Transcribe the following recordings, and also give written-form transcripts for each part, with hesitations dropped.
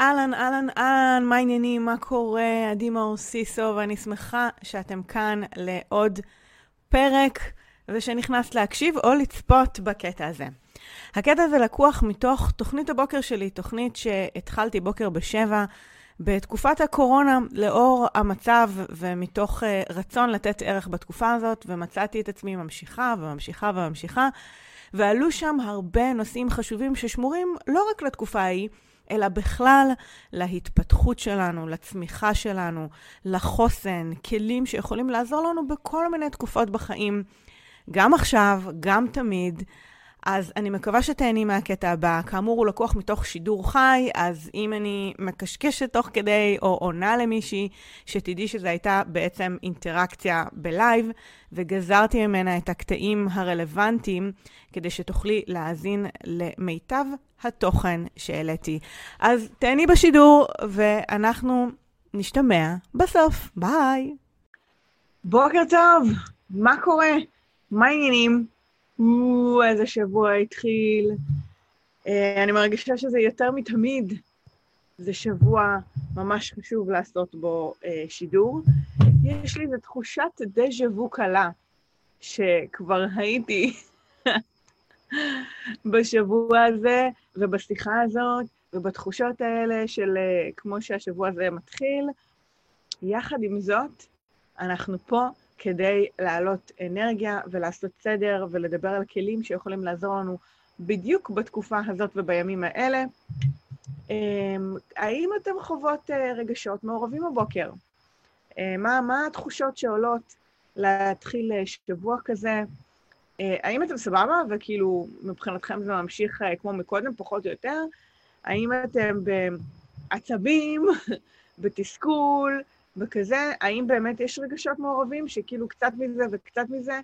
אהלן, מה העניינים, מה קורה? עדי מאור סיסו, ואני שמחה שאתם כאן לעוד פרק ושנכנסת להקשיב או לצפות בקטע הזה. הקטע הזה לקוח מתוך תוכנית הבוקר שלי, תוכנית שהתחלתי בוקר ב7 בתקופת הקורונה, לאור המצב ומתוך רצון לתת ערך בתקופה הזאת, ומצאתי את עצמי ממשיכה, ועלו שם הרבה נושאים חשובים ששמורים לא רק לתקופה ההיא, אלא בכלל להתפתחות שלנו, לצמיחה שלנו, לחוסן, כלים שיכולים לעזור לנו בכל מיני תקופות בחיים, גם עכשיו, גם תמיד. אז אני מקווה שתהני מהקטע הבא. כאמור, הוא לקוח מתוך שידור חי, אז אם אני מקשקשת תוך כדי או עונה למישהי, שתדעי שזו הייתה בעצם אינטראקציה בלייב, וגזרתי ממנה את הקטעים הרלוונטיים, כדי שתוכלי להאזין למיטב התוכן שהעליתי. אז תהני בשידור, ואנחנו נשתמע בסוף. ביי! בוקר טוב! מה קורה? מה העניינים? איזה שבוע התחיל. אני מרגישה שזה יותר מתמיד. זה שבוע ממש חשוב לעשות בו שידור. יש לי איזו תחושת דז'ה וו קלה, שכבר הייתי בשבוע הזה, ובשיחה הזאת, ובתחושות האלה של כמו שהשבוע הזה מתחיל. יחד עם זאת, אנחנו פה, כדי להעלות אנרגיה ולעשות סדר ולדבר על כלים שיכולים לעזור לנו בדיוק בתקופה הזאת ובימים האלה. האם אתם חוות רגשות מעורבים הבוקר? מה התחושות שעולות להתחיל שבוע כזה? האם אתם סבבה וכאילו מבחינתכם זה ממשיך כמו מקודם פחות או יותר? האם אתם בעצבים, בתסכול? וכזה, האם באמת יש רגשות מעורבים שכאילו קצת מזה וקצת מזה,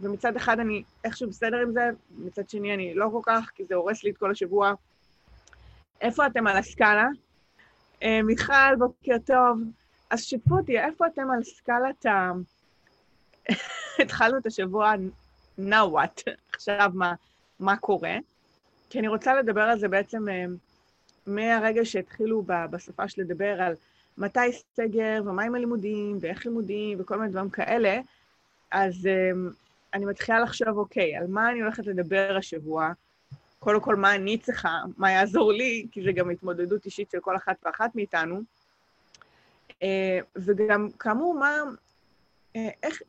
ומצד אחד אני איכשהו בסדר עם זה, מצד שני אני לא כל כך, כי זה הורס לי את כל השבוע. איפה אתם על הסקאלה? מיכל, בוקר טוב. אז שתפו אותי, איפה אתם על סקאלת ה... התחלנו את השבוע, now what? עכשיו מה קורה? כי אני רוצה לדבר על זה בעצם מהרגע שהתחילו בשפה של לדבר על מתי סגר, ומה עם הלימודים, ואיך לימודים, וכל מיני דברים כאלה, אז אני מתחילה לחשוב, אוקיי, על מה אני הולכת לדבר השבוע, קודם כל מה אני צריכה, מה יעזור לי, כי זה גם התמודדות אישית של כל אחת ואחת מאיתנו, וגם כאמור,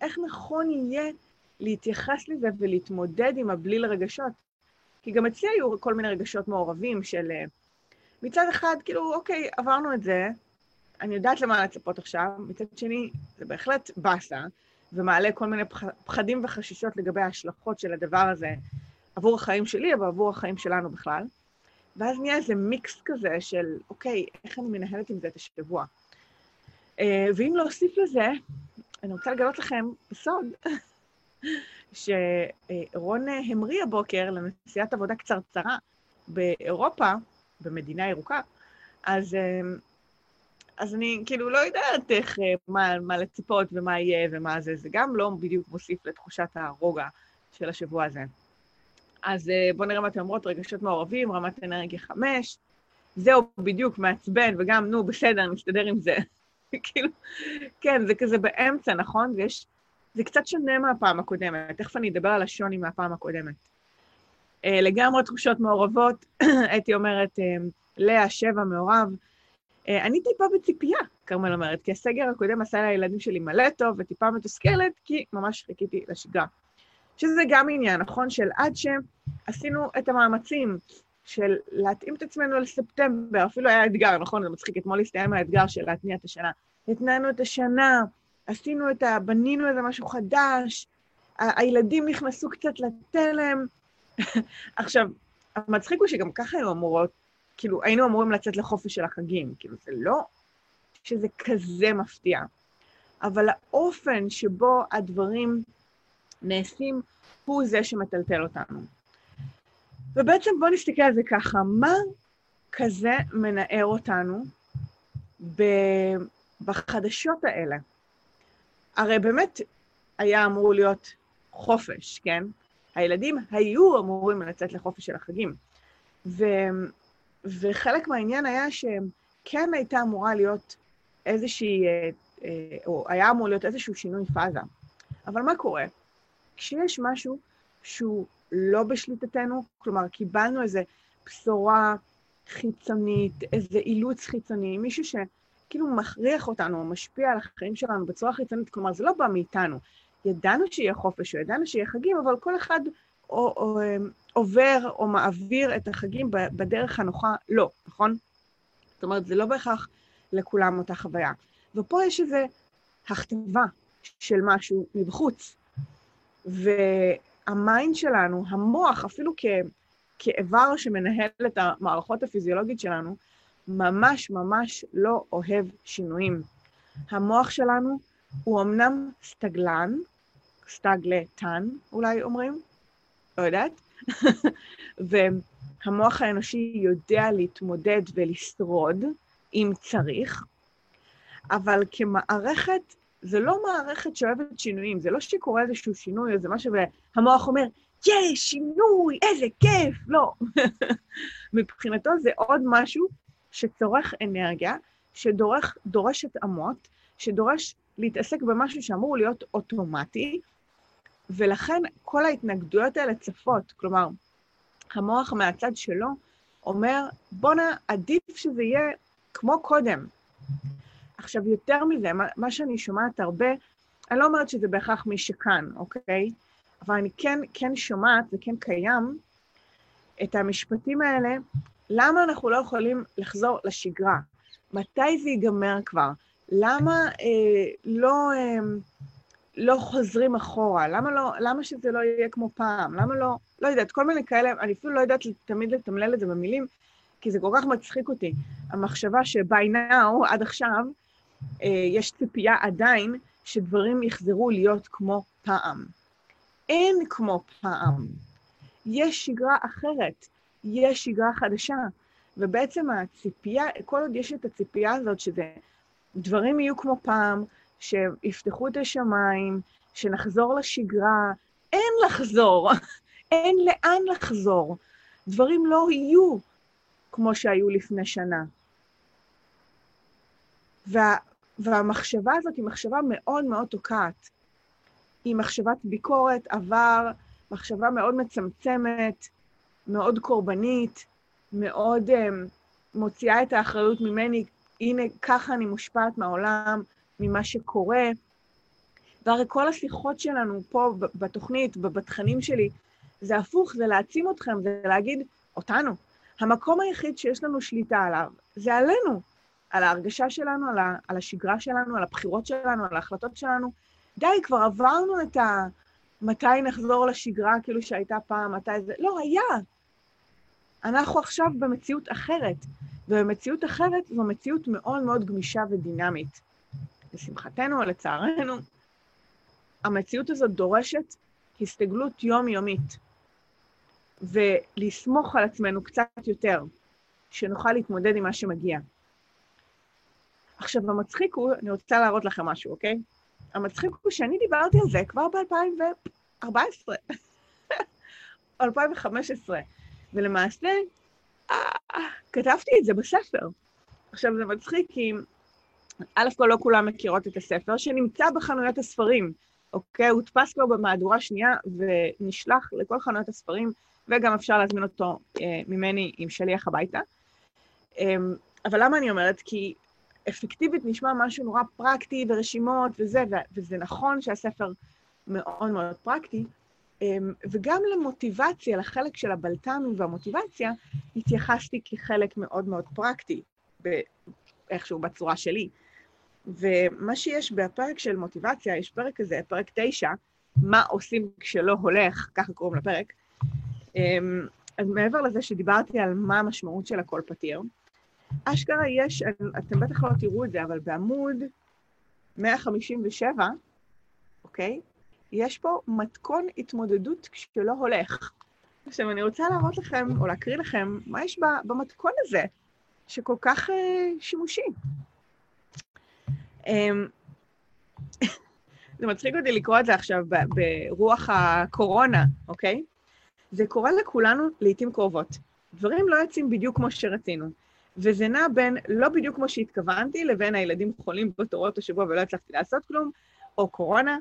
איך נכון יהיה להתייחס לזה ולהתמודד עם הבליל רגשות, כי גם אצלי היו כל מיני רגשות מעורבים של, מצד אחד, כאילו, אוקיי, עברנו את זה, אני יודעת למה לצפות עכשיו, מצד שני, זה בהחלט בסה, ומעלה כל מיני פחדים וחששות לגבי ההשלכות של הדבר הזה, עבור החיים שלי, אבל עבור החיים שלנו בכלל. ואז נהיה איזה מיקס כזה של, אוקיי, איך אני מנהלת עם זה את השבוע? ואם להוסיף לזה, אני רוצה לגלות לכם בסוד, שרון המרי הבוקר לנסיעת עבודה קצרצרה באירופה, במדינה ירוקה, אז אני כאילו לא יודעת איך, מה לצפות ומה יהיה ומה זה, זה גם לא בדיוק מוסיף לתחושת הרוגע של השבוע הזה. אז בואו נראה מה אתם אומרות, רגשות מעורבים, רמת אנרגיה 5, זהו בדיוק מעצבן וגם, נו, בסדר, נסתדר עם זה. כאילו, כן, זה כזה באמצע, נכון? זה קצת שונה מהפעם הקודמת, תכף אני אדבר על השוני מהפעם הקודמת. לגמרי תחושות מעורבות, הייתי אומרת, לאה 7 מעורב, אני טיפה בציפייה, כרמל אומרת, כי הסגר הקודם עשה לילדים שלי מלא טוב וטיפה מתוסכלת, כי ממש חיכיתי לשגרה. שזה גם עניין, נכון, של עד שעשינו את המאמצים של להתאים את עצמנו לספטמבר, אפילו היה אתגר, נכון, זה מצחיק, אתמול הסתיים האתגר של להתניע את השנה. התנענו את השנה, בנינו איזה משהו חדש, הילדים נכנסו קצת לתלם. עכשיו, המצחיק הוא שגם ככה היו אמורות, כאילו, היינו אמורים לצאת לחופש של החגים, כאילו, זה לא שזה כזה מפתיע. אבל האופן שבו הדברים נעשים הוא זה שמטלטל אותנו. ובעצם בוא נסתכל על זה ככה, מה כזה מנער אותנו בחדשות האלה? הרי באמת היה אמור להיות חופש, כן? הילדים היו אמורים לצאת לחופש של החגים. וחלק מהעניין היה שכן הייתה אמורה להיות איזושהי, או היה אמור להיות איזשהו שינוי פאזה. אבל מה קורה? כשיש משהו שהוא לא בשליטתנו, כלומר, קיבלנו איזו בשורה חיצונית, איזה אילוץ חיצוני, מישהו שכאילו מכריח אותנו, או משפיע על החיים שלנו בצורה חיצונית, כלומר, זה לא בא מאיתנו. ידענו שיהיה חופש, או ידענו שיהיה חגים, אבל כל אחד עובר או מעביר את החגים בדרך הנוחה, לא, נכון? זאת אומרת, זה לא בהכרח לכולם אותה חוויה. ופה יש איזו הכתבה של משהו מבחוץ, והמיינד שלנו, המוח, אפילו כאיבר שמנהל את המערכות הפיזיולוגית שלנו, ממש ממש לא אוהב שינויים. המוח שלנו הוא אמנם סטגלן, סטגלטן אולי אומרים, לא יודעת, והמוח האנושי יודע להתמודד ולשרוד אם צריך, אבל כמערכת, זה לא מערכת שאוהבת שינויים, זה לא שקורה איזשהו שינוי, זה משהו, והמוח אומר, יש שינוי, איזה כיף, לא. מבחינתו זה עוד משהו שצורך אנרגיה, שדורש התאמות, שדורש להתעסק במשהו שאמור להיות אוטומטי, ולכן כל ההתנגדויות האלה צפות, כלומר, המוח מהצד שלו אומר, בונה, עדיף שזה יהיה כמו קודם. עכשיו, יותר מזה, מה שאני שומעת הרבה, אני לא אומרת שזה בהכרח מי שכאן, אוקיי? אבל אני כן שומעת וכן קיים את המשפטים האלה, למה אנחנו לא יכולים לחזור לשגרה? מתי זה ייגמר כבר? למה לא חוזרים אחורה? למה שזה לא יהיה כמו פעם? למה לא יודעת, כל מיני כאלה, אני אפילו לא יודעת תמיד לתמלל את זה במילים, כי זה כל כך מצחיק אותי. המחשבה שביי נאו, עד עכשיו, יש ציפייה עדיין שדברים יחזרו להיות כמו פעם. אין כמו פעם. יש שגרה אחרת, יש שגרה חדשה, ובעצם הציפייה, כל עוד יש את הציפייה הזאת שדברים יהיו כמו פעם, שיפתחו את השמיים, שנחזור לשגרה, אין לחזור, אין לאן לחזור. דברים לא יהיו כמו שהיו לפני שנה. והמחשבה הזאת היא מחשבה מאוד מאוד תוקעת. היא מחשבת ביקורת, עבר, מחשבה מאוד מצמצמת, מאוד קורבנית, מאוד מוציאה את האחריות ממני, הנה ככה אני מושפעת מהעולם, ממה שקורה. והרי כל השיחות שלנו פה בתוכנית, בתכנים שלי, זה הפוך, זה להעצים אתכם, זה להגיד אותנו. המקום היחיד שיש לנו שליטה עליו, זה עלינו. על ההרגשה שלנו, על השגרה שלנו, על הבחירות שלנו, על ההחלטות שלנו. די, כבר עברנו את מתי נחזור לשגרה, כאילו שהייתה פעם, מתי זה... לא, היה. אנחנו עכשיו במציאות אחרת. ובמציאות אחרת זו מציאות מאוד מאוד גמישה ודינמית. לשמחתנו, לצערנו, המציאות הזאת דורשת הסתגלות יומיומית. ולסמוך על עצמנו קצת יותר, שנוכל להתמודד עם מה שמגיע. עכשיו, המצחיק הוא, אני רוצה להראות לכם משהו, אוקיי? המצחיק הוא שאני דיברתי על זה כבר ב-2014, 2015, ולמעשה, כתבתי את זה בספר. עכשיו, זה מצחיק כי, א' כל לא כולם מכירות את הספר, שנמצא בחנויות הספרים, אוקיי? הוא תפס כבר במהדורה שנייה, ונשלח לכל חנויות הספרים, וגם אפשר להזמין אותו ממני עם שליח הביתה. אבל למה אני אומרת? כי אפקטיבית נשמע משהו נורא פרקטי ורשימות וזה, וזה נכון שהספר מאוד מאוד פרקטי, וגם למוטיבציה, לחלק של הבלטמים והמוטיבציה, התייחסתי כחלק מאוד מאוד פרקטי, איכשהו בצורה שלי. ומה שיש בפרק של מוטיבציה, יש פרק כזה, פרק 9, מה עושים כשלא הולך, ככה קוראים לפרק. אז מעבר לזה שדיברתי על מה המשמעות של הכל פתיר, אשכרה יש, אתם בטח לא תראו את זה, אבל בעמוד 157, אוקיי? יש פה מתכון התמודדות כשלא הולך. עכשיו אני רוצה להראות לכם, או להקריא לכם, מה יש במתכון הזה, שכל כך שימושי. זה מצחיק אותי לקרוא את זה עכשיו ברוח הקורונה, אוקיי? זה קורה לכולנו לעתים קרובות. דברים לא יוצאים בדיוק כמו שרצינו. וזה נע בין לא בדיוק כמו שהתכוונתי, לבין הילדים חולים בתורות השבוע ולא הצלחתי לעשות כלום, או קורונה,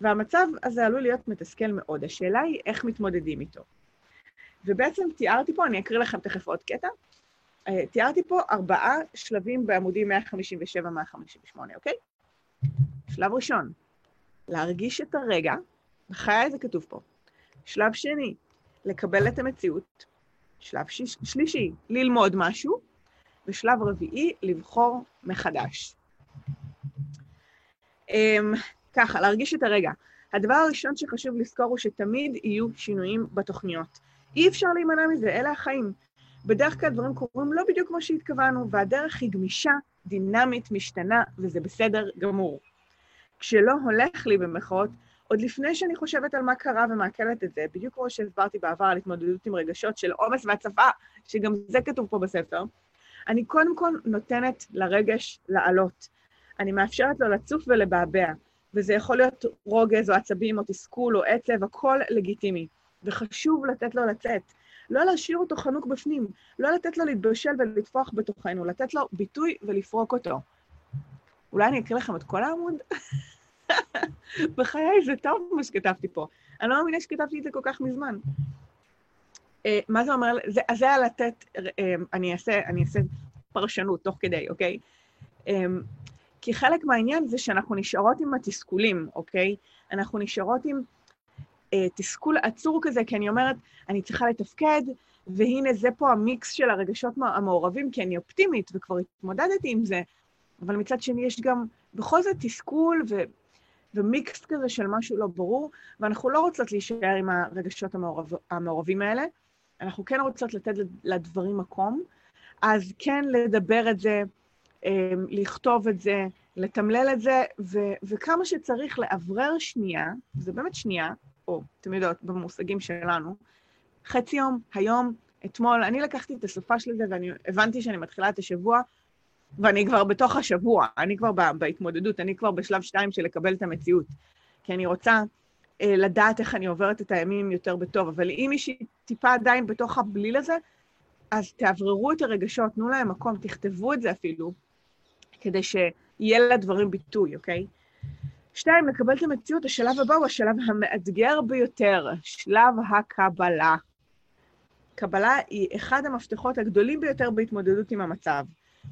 והמצב הזה עלול להיות מתסכל מאוד. השאלה היא איך מתמודדים איתו. ובעצם תיארתי פה, אני אקריא לכם תכף עוד קטע, תיארתי פה 4 שלבים בעמודים 157-158, אוקיי? שלב ראשון, להרגיש את הרגע, בחיי זה כתוב פה. שלב שני, לקבל את המציאות. שלב שלישי, ללמוד משהו. ושלב רביעי, לבחור מחדש. ככה, להרגיש את הרגע. הדבר הראשון שחשוב לזכור הוא שתמיד יהיו שינויים בתוכניות. אי אפשר להימנע מזה, אלה החיים. בדרך כלל דברים קורים לא בדיוק כמו שהתכוונו, והדרך היא גמישה, דינמית, משתנה, וזה בסדר גמור. כשלא הולך לי במחאות, עוד לפני שאני חושבת על מה קרה ומעכלת את זה, בדיוק כמו שהסברתי בעבר על התמודדות עם רגשות של עומס והצפה, שגם זה כתוב פה בספר, אני קודם כל נותנת לרגש לעלות. אני מאפשרת לו לצוף ולבעבע, וזה יכול להיות רוגז או עצבים או תסכול או עצב, הכל לגיטימי. וחשוב לתת לו לצאת. לא להשאיר אותו חנוק בפנים, לא לתת לו להתבשל ולטפוח בתוכנו, לתת לו ביטוי ולפרוק אותו. אולי אני אקריא לכם את כל העמוד? בחיי זה טוב מה שכתבתי פה. אני לא מאמינה שכתבתי את זה כל כך מזמן. מה זה אומר? אז זה היה לתת, אני אעשה פרשנות תוך כדי, אוקיי? כי חלק מהעניין זה שאנחנו נשארות עם התסכולים, אוקיי? אנחנו נשארות עם תסכול עצור כזה, כי אני אומרת, אני צריכה לתפקד, והנה זה פה המיקס של הרגשות המעורבים, כי אני אופטימית וכבר התמודדתי עם זה, אבל מצד שני יש גם בכל זאת תסכול ומיקס כזה של משהו לא ברור, ואנחנו לא רוצות להישאר עם הרגשות המעורבים האלה, אנחנו כן רוצות לתת לדברים מקום, אז כן לדבר את זה, לכתוב את זה, לתמלל את זה, וכמה שצריך לעברר שנייה, זה באמת שנייה, או אתם יודעות, במושגים שלנו, חצי יום, היום, אתמול, אני לקחתי את הסופה של זה, ואני הבנתי שאני מתחילה את השבוע, ואני כבר בתוך השבוע, אני כבר בהתמודדות, אני כבר בשלב 2 של לקבל את המציאות, כי אני רוצה לדעת איך אני עוברת את הימים יותר בטוב, אבל אם מישהי טיפה עדיין בתוך הבליל הזה, אז תעבררו את הרגשות, תנו להם מקום, תכתבו את זה אפילו, כדי שיהיה לדברים ביטוי, אוקיי? 2, לקבל את המציאות, השלב הבא הוא השלב המאתגר ביותר, שלב הקבלה. קבלה היא אחד המפתחות הגדולים ביותר בהתמודדות עם המצב.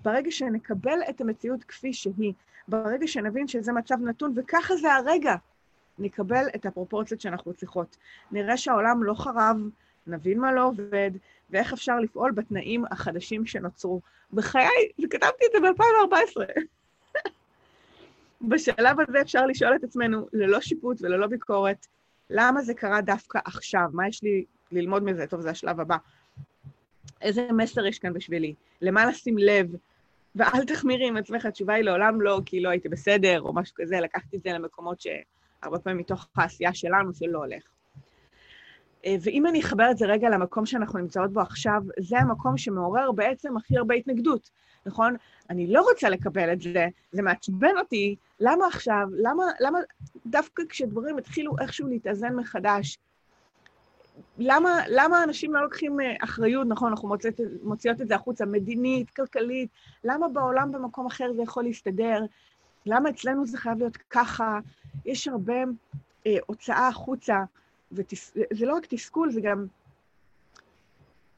ברגע שנקבל את המציאות כפי שהיא, ברגע שנבין שזה מצב נתון, וככה זה הרגע, נקבל את הפרופורציות שאנחנו צריכות. נראה שהעולם לא חרב, נבין מה לא עובד, ואיך אפשר לפעול בתנאים החדשים שנוצרו. בחיי, וכתבתי את זה ב-2014. בשלב הזה אפשר לשאול את עצמנו, ללא שיפוט וללא ביקורת, למה זה קרה דווקא עכשיו? מה יש לי ללמוד מזה? טוב, זה השלב הבא. איזה מסר יש כאן בשבילי? למה לשים לב? ואל תחמירי עם עצמך, התשובה היא לעולם לא, כי לא הייתי בסדר, או משהו כזה, לקחתי את זה למקומות שהרבה פעמים מתוך העשייה שלנו שלא הולך. ואם אני אחבר את זה רגע למקום שאנחנו נמצאות בו עכשיו, זה המקום שמעורר בעצם הכי הרבה התנגדות, נכון? אני לא רוצה לקבל את זה, זה מעצבן אותי, למה עכשיו? למה דווקא כשדברים התחילו איכשהו להתאזן מחדש, למה אנשים לא לוקחים אחריות, נכון? אנחנו מוציאות את זה החוצה, מדינית, כלכלית, למה בעולם במקום אחר זה יכול להסתדר? למה אצלנו זה חייב להיות ככה? יש הרבה הוצאה החוצה, וזה לא רק תסכול, זה גם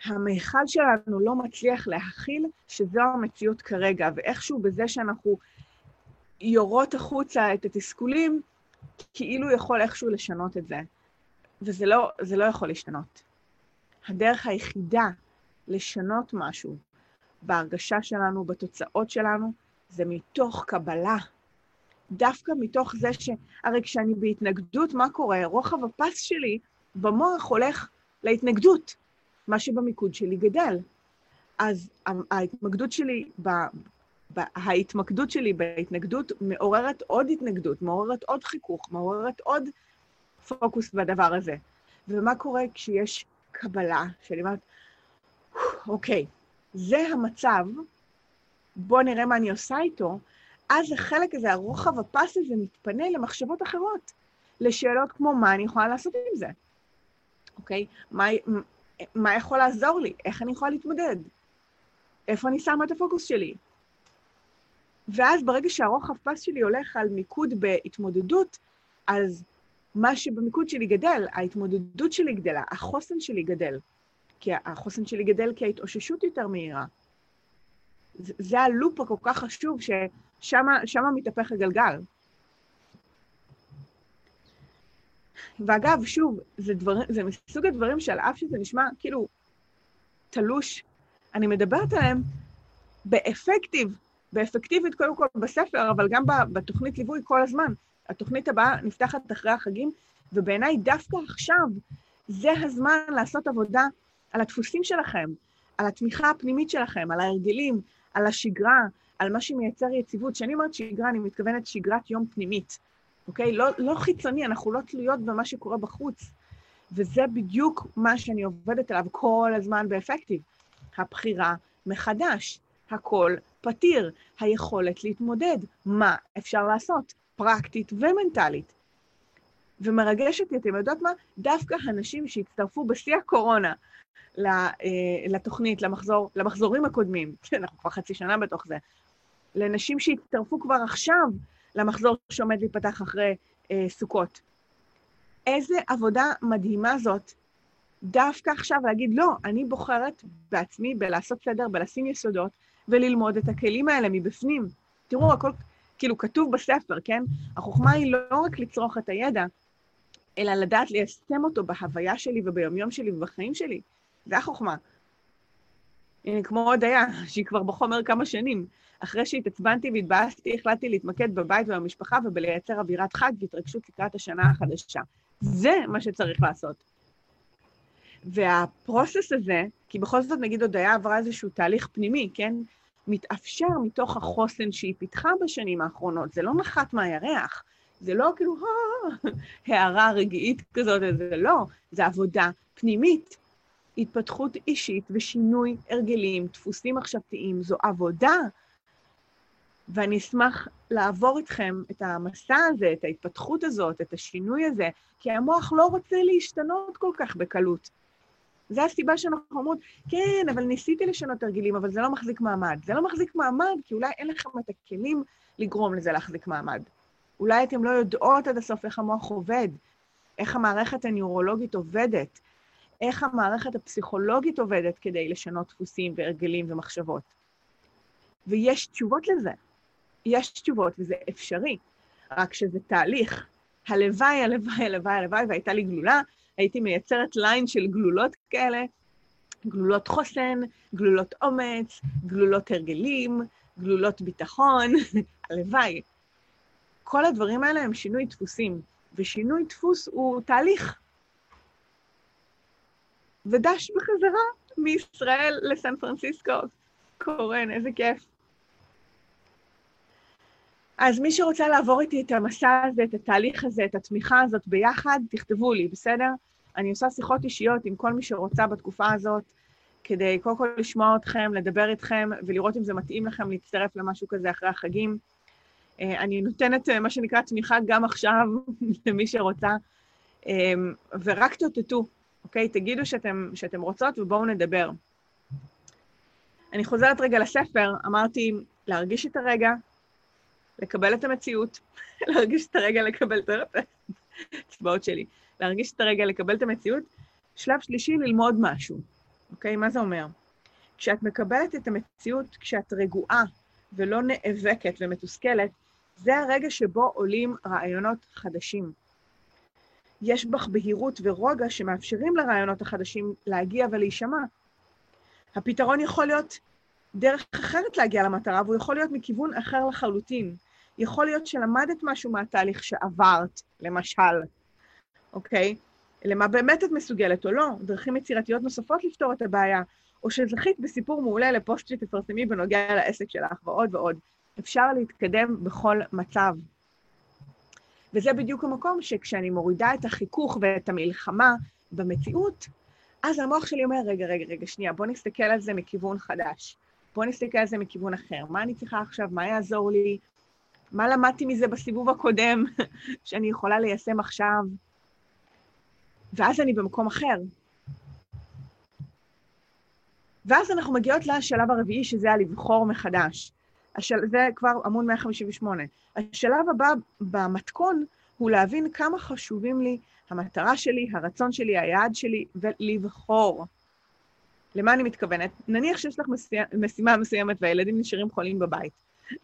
המיכל שלנו לא מצליח להכיל שזו המציאות כרגע, ואיכשהו בזה שאנחנו יורות החוצה את התסכולים, כאילו יכול איכשהו לשנות את זה. וזה לא יכול להשתנות. הדרך היחידה לשנות משהו בהרגשה שלנו, בתוצאות שלנו, זה מתוך קבלה. דווקא מתוך זה שהרי כשאני בהתנגדות, מה קורה? רוחב הפס שלי במוח הולך להתנגדות, מה שבמיקוד שלי גדל. אז ההתמקדות שלי בהתנגדות מעוררת עוד התנגדות, מעוררת עוד חיכוך, מעוררת עוד פוקוס בדבר הזה. ומה קורה כשיש קבלה, שאני אומרת, אוקיי, זה המצב, בוא נראה מה אני עושה איתו, אז החלק הזה, הרוחב הפס הזה מתפנה למחשבות אחרות, לשאלות כמו מה אני יכולה לעשות עם זה, אוקיי? מה יכול לעזור לי? איך אני יכולה להתמודד? איפה אני שמה את הפוקוס שלי? ואז ברגע שהרוחב פס שלי הולך על מיקוד בהתמודדות, אז מה שבמיקוד שלי גדל, ההתמודדות שלי גדלה, החוסן שלי גדל. כי החוסן שלי גדל כי ההתאוששות יותר מהירה. זה הלופ הכל כך חשוב ששמה מתהפך הגלגל. ואגב, שוב, זה מסוג הדברים שעל אף שזה נשמע כאילו תלוש, אני מדברת עליהם באפקטיבית קודם כל בספר, אבל גם בתוכנית ליווי כל הזמן. התוכנית הבאה נפתחת אחרי החגים, ובעיניי דווקא עכשיו זה הזמן לעשות עבודה על הדפוסים שלכם, על התמיכה הפנימית שלכם, על ההרגלים, על השגרה, על מה שמייצר יציבות. כשאני אומרת שגרה, אני מתכוונת שגרת יום פנימית. אוקיי? לא חיצוני, אנחנו לא תלויות במה שקורה בחוץ. וזה בדיוק מה שאני עובדת עליו כל הזמן באפקטיב. הבחירה מחדש, הכל פתיר, היכולת להתמודד, מה אפשר לעשות, פרקטית ומנטלית. ומרגשת, אתם יודעות מה? דווקא הנשים שהצטרפו בשיא הקורונה לתוכנית, למחזורים הקודמים, אנחנו כבר חצי שנה בתוך זה, לנשים שהצטרפו כבר עכשיו למחזור שעומד להיפתח אחרי סוכות. איזה עבודה מדהימה זאת, דווקא עכשיו להגיד, לא, אני בוחרת בעצמי בלעשות סדר, בלשים יסודות, וללמוד את הכלים האלה מבפנים. תראו, הכל כאילו כתוב בספר, כן? החוכמה היא לא רק לצרוך את הידע, אלא לדעת ליישם אותו בהוויה שלי וביומיום שלי ובחיים שלי. זה החוכמה. הנה, כמו הודיה, שהיא כבר בחומר כמה שנים. אחרי שהתעצבנתי והתבאסתי, החלטתי להתמקד בבית ובמשפחה ובלייצר אווירת חג והתרגשות לקראת השנה החדשה. זה מה שצריך לעשות. והפרוסס הזה, כי בכל זאת נגיד הודיה עברה איזשהו תהליך פנימי, כן? מתאפשר מתוך החוסן שהיא פיתחה בשנים האחרונות. זה לא נחת מהירח. זה לא כאילו הערה רגעית כזאת, זה לא. זה עבודה פנימית. התפתחות אישית ושינוי הרגלים, דפוסים מחשבתיים, זו עבודה. ואני אשמח לעבור איתכם את המסע הזה, את ההתפתחות הזאת, את השינוי הזה, כי המוח לא רוצה להשתנות כל כך בקלות. זו הסיבה שאנחנו אומרות, כן, אבל ניסיתי לשנות הרגלים, אבל זה לא מחזיק מעמד. זה לא מחזיק מעמד, כי אולי אין לכם את הכלים לגרום לזה להחזיק מעמד. אולי אתם לא יודעות עד הסוף איך המוח עובד, איך המערכת הנוירולוגית עובדת, איך המערכת הפסיכולוגית עובדת כדי לשנות דפוסים והרגלים ומחשבות. ויש תשובות לזה. יש תשובות, וזה אפשרי. רק שזה תהליך. הלוואי, הלוואי, הלוואי, הלוואי, והייתה לי גלולה, הייתי מייצרת ליין של גלולות כאלה, גלולות חוסן, גלולות אומץ, גלולות הרגלים, גלולות ביטחון, הלוואי. כל הדברים האלה הם שינוי דפוסים, ושינוי דפוס הוא תהליך. ודש בחזרה מישראל לסן פרנסיסקו. קורן, איזה כיף. אז מי שרוצה לעבור איתי את המסע הזה, את התהליך הזה, את התמיכה הזאת ביחד, תכתבו לי, בסדר? אני עושה שיחות אישיות עם כל מי שרוצה בתקופה הזאת, כדי קודם כל לשמוע אתכם, לדבר איתכם, ולראות אם זה מתאים לכם להצטרף למשהו כזה אחרי החגים. אני נותנת מה שנקרא תמיכה גם עכשיו למי שרוצה, ורק תותתו, אוקיי? תגידו שאתם רוצות ובואו נדבר. אני חוזרת רגע לספר, אמרתי להרגיש את הרגע, לקבל את המציאות, להרגיש את הרגע, לקבל הצבעות שלי, להרגיש את הרגע, לקבל את המציאות, שלב שלישי, ללמוד משהו, אוקיי? מה זה אומר? כשאת מקבלת את המציאות, כשאת רגועה ולא נאבקת ומתוסכלת, זה הרגע שבו עולים רעיונות חדשים. יש בך בהירות ורוגע שמאפשרים לרעיונות החדשים להגיע ולהישמע. הפתרון יכול להיות דרך אחרת להגיע למטרה, והוא יכול להיות מכיוון אחר לחלוטין. יכול להיות שלמדת משהו מהתהליך שעברת, למשל, אוקיי? למה באמת את מסוגלת או לא, דרכים יצירתיות נוספות לפתור את הבעיה, או שזכית בסיפור מעולה לפוסט שתפרסמי בנוגע לעסק שלך, ועוד ועוד. אפשר להתקדם בכל מצב. וזה בדיוק המקום שכשאני מורידה את החיכוך ואת המלחמה במציאות, אז המוח שלי אומר, רגע, שנייה, בוא נסתכל על זה מכיוון חדש. בוא נסתכל על זה מכיוון אחר. מה אני צריכה עכשיו? מה יעזור לי? מה למדתי מזה בסיבוב הקודם שאני יכולה ליישם עכשיו? ואז אני במקום אחר. ואז אנחנו מגיעות לשלב הרביעי, שזה הלבחור מחדש. זה כבר עמוד 158. השלב הבא במתכון הוא להבין כמה חשובים לי המטרה שלי, הרצון שלי, היעד שלי, ולבחור. למה אני מתכוונת? נניח שיש לך משימה מסוימת והילדים נשארים חולים בבית.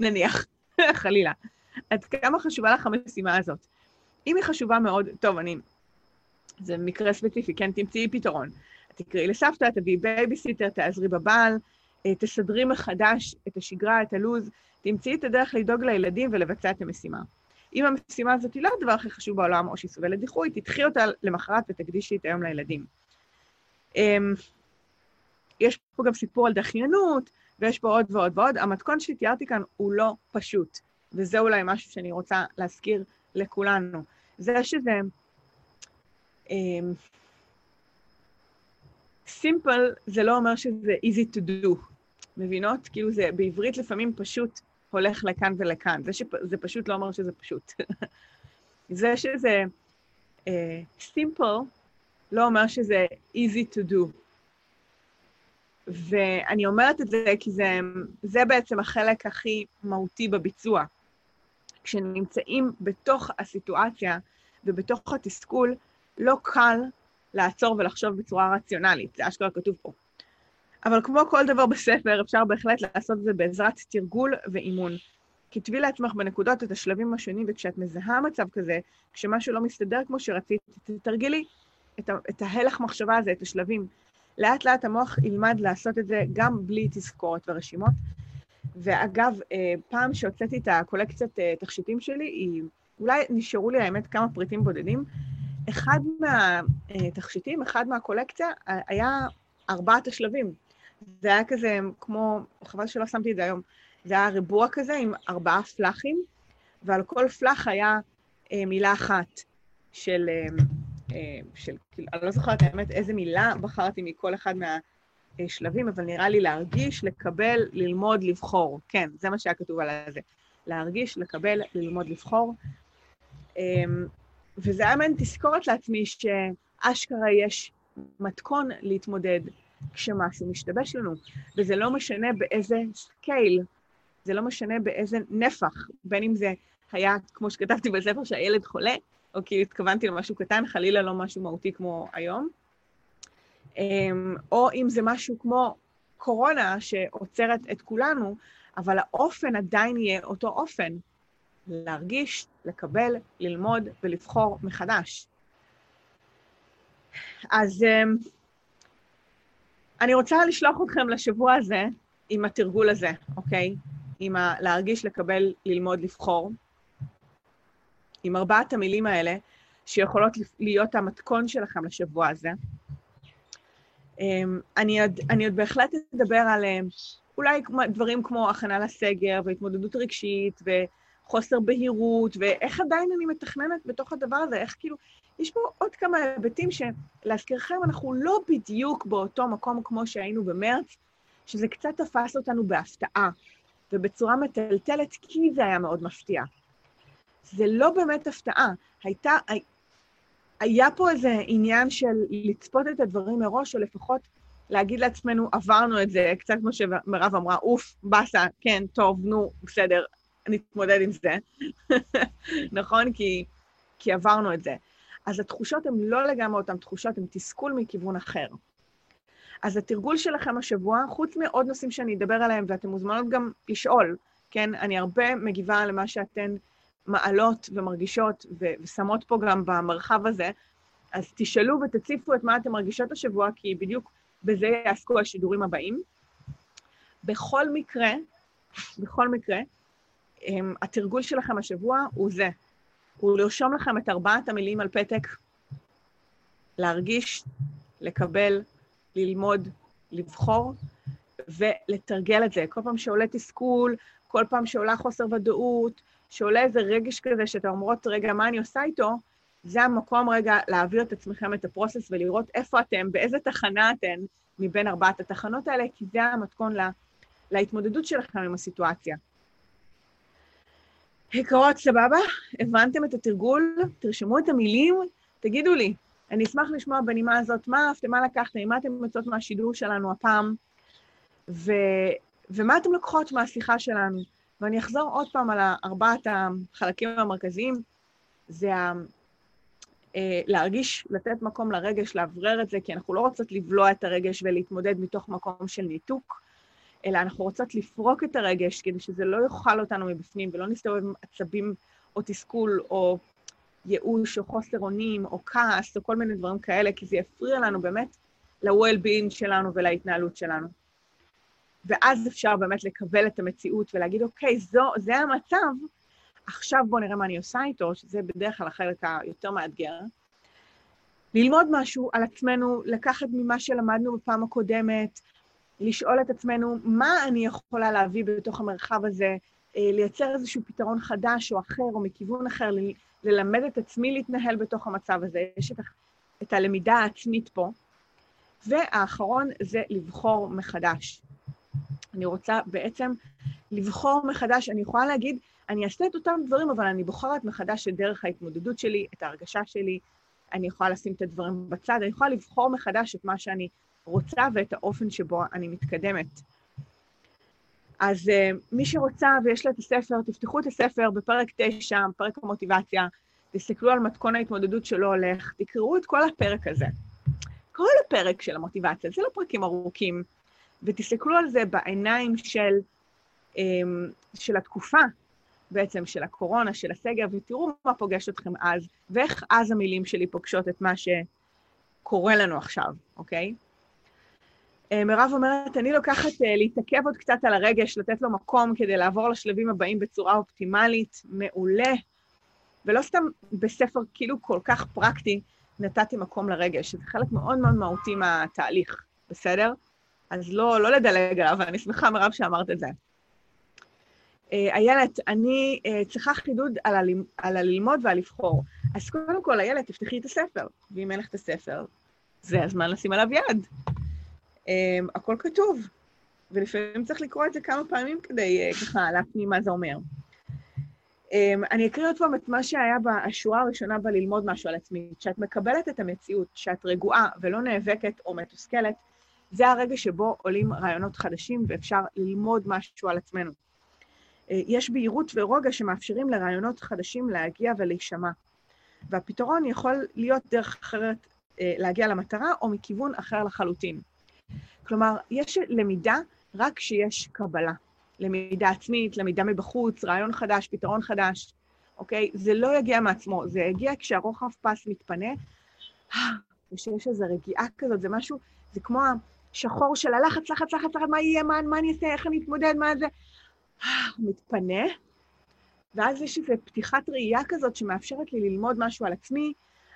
נניח, חלילה. עד כמה חשובה לך המשימה הזאת? אם היא חשובה מאוד, טוב, זה מקרה ספציפי, כן, תמצאי פתרון. תקראי לסבתא, תביאי בייביסיטר, תעזרי בבעל, תסדרי מחדש את השגרה, את הלוז, תמצאי את הדרך לדאוג לילדים ולבצע את המשימה. אם המשימה הזאת היא לא הדבר הכי חשוב בעולם, או שהיא סובלת דיחוי, תדחי אותה למחרת ותקדישי את היום לילדים. יש פה גם סיפור על דחיינות, ויש פה עוד ועוד ועוד. המתכון שתיארתי כאן הוא לא פשוט, וזה אולי משהו שאני רוצה להזכיר לכולנו. זה שזה simple, זה לא אומר שזה easy to do. מבינות? כאילו זה בעברית לפעמים פשוט הולך לכאן ולכאן. זה פשוט לא אומר שזה פשוט. זה שזה simple לא אומר שזה easy to do. ואני אומרת את זה כי זה בעצם החלק הכי מהותי בביצוע. כשנמצאים בתוך הסיטואציה ובתוך התסכול, לא קל לעצור ולחשוב בצורה רציונלית, זה אשכרה כתוב פה. אבל כמו כל דבר בספר, אפשר בהחלט לעשות את זה בעזרת תרגול ואימון. כתבי לעצמך בנקודות את השלבים השונים, וכשאת מזהה מצב כזה, כשמשהו לא מסתדר כמו שרצית, תתרגלי את ההלך מחשבה הזה, את השלבים. לאט לאט המוח ילמד לעשות את זה גם בלי תזכורות ורשימות. ואגב, פעם שהוצאתי את הקולקציית תכשיטים שלי, אולי נשארו לי האמת כמה פריטים בודדים, אחד מהתכשיטים, אחד מהקולקציה, היה 4 השלבים. זה היה כזה כמו, חבל שלא שמתי את זה היום, זה היה ריבוע כזה עם 4 פלחים, ועל כל פלח היה מילה אחת של, אני לא זוכרת האמת איזה מילה בחרתי מכל אחד מהשלבים, אבל נראה לי להרגיש, לקבל, ללמוד, לבחור. כן, זה מה שהיה כתוב על זה. להרגיש, לקבל, ללמוד, לבחור. וזה היה מעין תזכורת לעצמי שאשכרה יש מתכון להתמודד כשמשהו משתבש לנו, וזה לא משנה באיזה סקייל, זה לא משנה באיזה נפח, בין אם זה היה, כמו שכתבתי בספר, שהילד חולה, או כי התכוונתי למשהו קטן, חלילה לא משהו מהותי כמו היום, או אם זה משהו כמו קורונה שעוצרת את כולנו, אבל האופן עדיין יהיה אותו אופן, להרגיש, לקבל, ללמוד ולבחור מחדש. אז אני רוצה לשלוח אתכם לשבוע הזה עם התרגול הזה, אוקיי? עם להרגיש, לקבל, ללמוד, לבחור. עם 4 המילים האלה שיכולות להיות המתכון שלכם לשבוע הזה. אני עוד בהחלט אדבר על אולי דברים כמו הכנה לסגר והתמודדות רגשית ו חוסר בהירות, ואיך עדיין אני מתכננת בתוך הדבר הזה, איך כאילו, יש פה עוד כמה היבטים שלהזכירכם, אנחנו לא בדיוק באותו מקום כמו שהיינו במרץ, שזה קצת תפס אותנו בהפתעה, ובצורה מטלטלת, כי זה היה מאוד מפתיע. זה לא באמת הפתעה, היה פה איזה עניין של לצפות את הדברים מראש, או לפחות להגיד לעצמנו, עברנו את זה, קצת כמו שמרב אמרה, אוף, בסה, כן, טוב, נו, בסדר, נתמודד עם זה, נכון? כי עברנו את זה. אז התחושות הן לא לגמרי אותן תחושות, הן תסכול מכיוון אחר. אז התרגול שלכם השבוע, חוץ מעוד נושאים שאני אדבר עליהם, ואתם מוזמנות גם לשאול, כן? אני הרבה מגיבה למה שאתן מעלות ומרגישות, ושמות פה גם במרחב הזה, אז תשאלו ותציפו את מה אתם מרגישות השבוע, כי בדיוק בזה יעסקו השידורים הבאים. בכל מקרה, התרגול שלכם השבוע הוא זה, הוא לרשום לכם את 4 המילים על פתק, להרגיש, לקבל, ללמוד, לבחור, ולתרגל את זה. כל פעם שעולה תסכול, כל פעם שעולה חוסר ודאות, שעולה איזה רגש כזה שאתה אומרות, רגע, מה אני עושה איתו? זה המקום רגע להעביר את עצמכם את הפרוסס ולראות איפה אתם, באיזה תחנה אתם מבין 4 התחנות האלה, כי זה המתכון להתמודדות שלכם עם הסיטואציה. יקרות, סבבה? הבנתם את התרגול? תרשמו את המילים? תגידו לי, אני אשמח לשמוע בנימה הזאת, מה אהבתם, מה לקחתם, מה אתם מצאות מהשידור שלנו הפעם? ומה אתם לקחות מהשיחה שלנו? ואני אחזור עוד פעם על ארבעת החלקים המרכזיים, זה להרגיש, לתת מקום לרגש, להברר את זה, כי אנחנו לא רוצות לבלוע את הרגש ולהתמודד מתוך מקום של ניתוק, אלא אנחנו רוצות לפרוק את הרגש, כדי שזה לא יאכל אותנו מבפנים, ולא נסתובב עם עצבים או תסכול, או ייאוש, או חוסר אונים, או כעס, או כל מיני דברים כאלה, כי זה יפריע לנו באמת ל-well-being שלנו ולהתנהלות שלנו. ואז אפשר באמת לקבל את המציאות ולהגיד, אוקיי, זה המצב, עכשיו בוא נראה מה אני עושה איתו, שזה בדרך כלל החלק היותר מאתגר. ללמוד משהו על עצמנו, לקחת ממה שלמדנו בפעם הקודמת, לשאול את עצמנו מה אני יכולה להביא בתוך המרחב הזה, לייצר איזשהו פתרון חדש או אחר או מכיוון אחר, ללמד את עצמי להתנהל בתוך המצב הזה. יש את הלמידה העצמית פה. והאחרון זה לבחור מחדש. אני רוצה בעצם לבחור מחדש, אני יכולה להגיד, אני אעשה את אותם דברים, אבל אני בוחרת מחדש את דרך ההתמודדות שלי, את ההרגשה שלי, אני יכולה לשים את הדברים בצד, אני יכולה לבחור מחדש את מה שאני רוצה ואת האופן שבו אני מתקדמת. אז מי שרוצה ויש לה את הספר, תפתחו את הספר בפרק 9, פרק המוטיבציה, תסתכלו על מתכון ההתמודדות שלו הולך, תקראו את כל הפרק הזה. כל הפרק של המוטיבציה, זה לא פרקים ארוכים, ותסתכלו על זה בעיניים של התקופה, בעצם של הקורונה, של הסגר, ותראו מה פוגש אתכם אז, ואיך אז המילים שלי פוגשות את מה שקורה לנו עכשיו, אוקיי? מירב אומרת, אני לוקחת להתעכב עוד קצת על הרגש, לתת לו מקום כדי לעבור לשלבים הבאים בצורה אופטימלית, מעולה, ולא סתם בספר כאילו כל כך פרקטי, נתתי מקום לרגש, זה חלק מאוד מאוד מהותי מהתהליך, בסדר? אז לא לדלג עליו, אני שמחה מירב שאמרת את זה. איילת, אני צריכה חידוד על הללמוד ועל לבחור. אז קודם כל, איילת, תפתחי את הספר, ואם אין לך את הספר, זה הזמן לשים עליו יד. הכל כתוב, ולפעמים צריך לקרוא את זה כמה פעמים כדי ככה להפנים מה זה אומר. אני אקריא עוד פעם את מה שהיה בשורה הראשונה בללמוד משהו על עצמי, שאת מקבלת את המציאות, שאת רגועה ולא נאבקת או מתוסכלת, זה הרגע שבו עולים רעיונות חדשים ואפשר ללמוד משהו על עצמנו. יש בהירות ורוגע שמאפשרים לרעיונות חדשים להגיע ולהישמע, והפתרון יכול להיות דרך אחרת להגיע למטרה או מכיוון אחר לחלוטין. כלומר, יש למידה רק שיש קבלה. למידה עצמית, למידה מבחוץ, רעיון חדש, פתרון חדש, אוקיי? זה לא יגיע מעצמו, זה יגיע כשהרוחב פס מתפנה, ושיש איזו רגיעה כזאת, זה משהו, זה כמו השחור של הלחץ, לחץ, לחץ, לחץ, מה יהיה, מה אני אעשה, איך אני אתמודד, מה זה? מתפנה, ואז יש איזו פתיחת ראייה כזאת שמאפשרת לי ללמוד משהו על עצמי,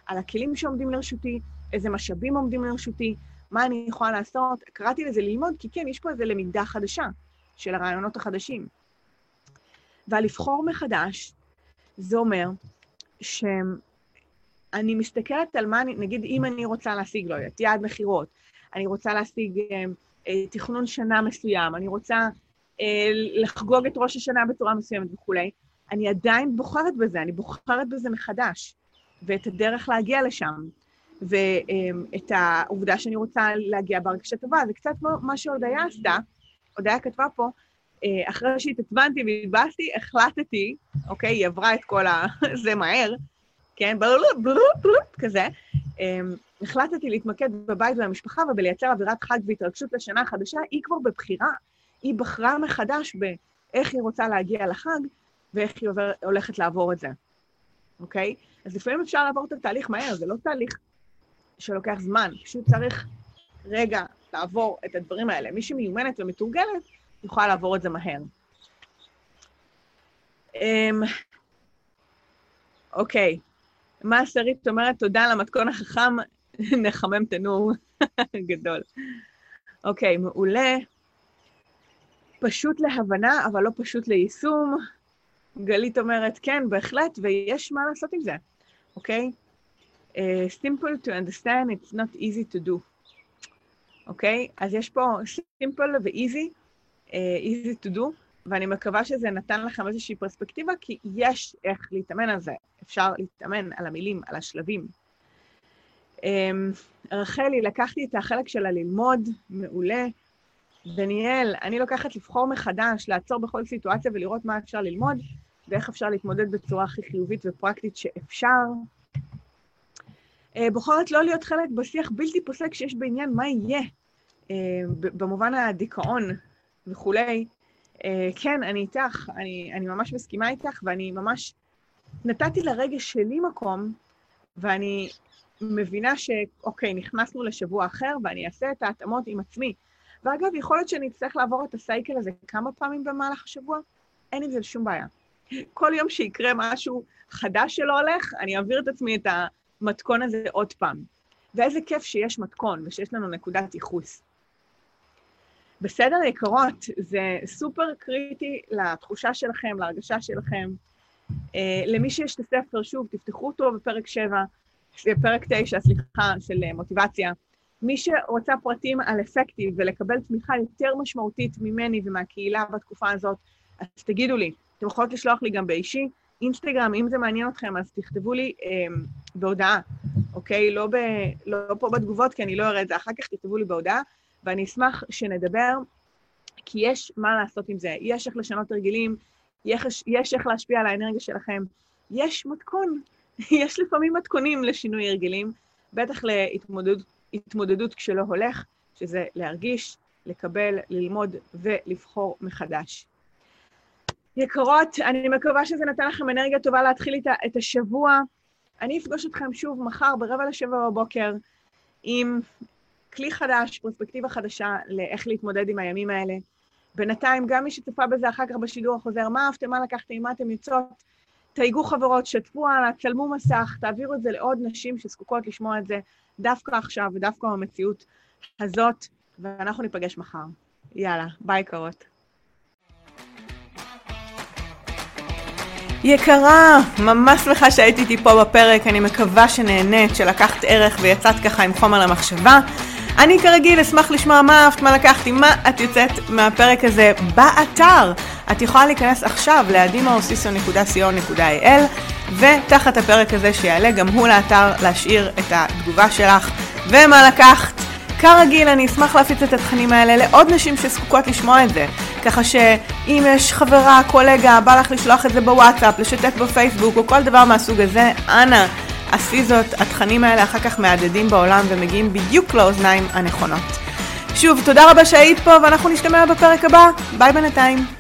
על הכלים שעומדים לרשותי, איזה משאבים עומדים לרשותי, מה אני יכולה לעשות, קראתי לזה ללמוד, כי כן, יש פה איזו למידה חדשה. של הרעיונות החדשים. והלבחור מחדש, זה אומר שאני מסתכלת על מה, נגיד, אם אני רוצה להשיג, לא יודעת, יעד מחירות, אני רוצה להשיג תכנון שנה מסוים, אני רוצה לחגוג את ראש השנה בצורה מסוימת וכו'. אני עדיין בוחרת בזה, אני בוחרת בזה מחדש, ואת הדרך להגיע לשם, ואת העובדה שאני רוצה להגיע בהרגשה טובה, זה קצת מה שהודיה עשתה, הודיה כתבה פה, אחרי שהתעצבנתי והתבאסתי, החלטתי, אוקיי, היא עברה את כל זה מהר, כן, כזה, החלטתי להתמקד בבית והמשפחה ובלייצר אווירת חג והתרגשות לשנה החדשה, היא כבר בבחירה, היא בחרה מחדש באיך היא רוצה להגיע לחג, ואיך היא הולכת לעבור את זה, אוקיי? אז לפעמים אפשר לעבור את התהליך מהר, זה לא תהליך שלוקח זמן, פשוט צריך רגע, לעבור את הדברים האלה. מי שמיומנת ומתורגלת, יכולה לעבור את זה מהר. אוקיי. מה שרית אומרת? תודה למתכון החכם, נחמם תנור גדול. אוקיי, מעולה. פשוט להבנה, אבל לא פשוט ליישום. גלית אומרת, כן, בהחלט, ויש מה לעשות עם זה. אוקיי? Simple to understand, it's not easy to do. אוקיי? אז יש פה simple ו-easy, easy to do, ואני מקווה שזה נתן לכם איזושהי פרספקטיבה, כי יש איך להתאמן על זה. אפשר להתאמן על המילים, על השלבים. רחלי, לקחתי את החלק שלה ללמוד, מעולה. דניאל, אני לוקחת לבחור מחדש, לעצור בכל סיטואציה ולראות מה אפשר ללמוד, ואיך אפשר להתמודד בצורה הכי חיובית ופרקטית שאפשר. בוחרת לא להיות חלק בשיח בלתי פוסק שיש בעניין מה יהיה, במובן הדיכאון וכולי. כן, אני איתך, אני ממש מסכימה איתך, ואני ממש נתתי לרגש שלי מקום, ואני מבינה שאוקיי, נכנסנו לשבוע אחר, ואני אעשה את ההתאמות עם עצמי. ואגב, יכול להיות שאני אצטרך לעבור את הסייקל הזה כמה פעמים במהלך השבוע, אין עם זה שום בעיה. כל יום שיקרה משהו חדש שלא הולך, אני אעביר את עצמי את המתכון הזה עוד פעם. ואיזה כיף שיש מתכון ושיש לנו נקודת ייחוס. בסדר יקרות, זה סופר קריטי לתחושה שלכם, להרגשה שלכם. למי שיש את הספר, שוב, תפתחו אותו בפרק 9, של מוטיבציה. מי שרוצה פרטים על אפקטיב ולקבל תמיכה יותר משמעותית ממני ומהקהילה בתקופה הזאת, אז תגידו לי, אתם יכולות לשלוח לי גם באישי, אינסטגרם, אם זה מעניין אתכם, אז תכתבו לי בהודעה, אוקיי? לא פה בתגובות, כי אני לא אראה את זה, אחר כך תכתבו לי בהודעה, ואני אשמח שנדבר, כי יש מה לעשות עם זה, יש איך לשנות רגילים, יש איך להשפיע על האנרגיה שלכם, יש מתכון, יש לפעמים מתכונים לשינוי רגילים, בטח להתמודדות כשלא הולך, שזה להרגיש, לקבל, ללמוד ולבחור מחדש. יקרות, אני מקווה שזה נתן לכם אנרגיה טובה להתחיל את השבוע. אני אפגוש אתכם שוב מחר ב6:45 עם כלי חדש, פרספקטיבה חדשה לאיך להתמודד עם הימים האלה. בינתיים, גם מי שצפה בזה אחר כך בשידור החוזר, מה אהבתם, מה לקחתם, מה אתם יוצאות, תייגו חברות, שתפו עליו, צלמו מסך, תעבירו את זה לעוד נשים שזקוקות לשמוע את זה דווקא עכשיו ודווקא במציאות הזאת, ואנחנו ניפגש מחר. יאללה, ביי יקרות. יקרה, ממש שמחה שהיית איתי פה בפרק, אני מקווה שנהנית, שלקחת ערך ויצאת ככה עם חומר למחשבה. אני כרגיל אשמח לשמוע מה אהבת, מה לקחתי, מה את יוצאת מהפרק הזה באתר. את יכולה להיכנס עכשיו ל@adimaosiso.co.il ותחת הפרק הזה שיעלה גם הוא לאתר להשאיר את התגובה שלך ומה לקחת. כרגיל אני אשמח להפיץ את התכנים האלה לעוד נשים שזקוקות לשמוע את זה. ככה שאם יש חברה, קולגה, בא לך לשלוח את זה בוואטסאפ, לשתף בפייסבוק או כל דבר מהסוג הזה, אנא, עשי זאת. התכנים האלה אחר כך מעדדים בעולם ומגיעים בדיוק לאוזניים הנכונות. שוב, תודה רבה שהיית פה ואנחנו נשתמע בפרק הבא. ביי בינתיים.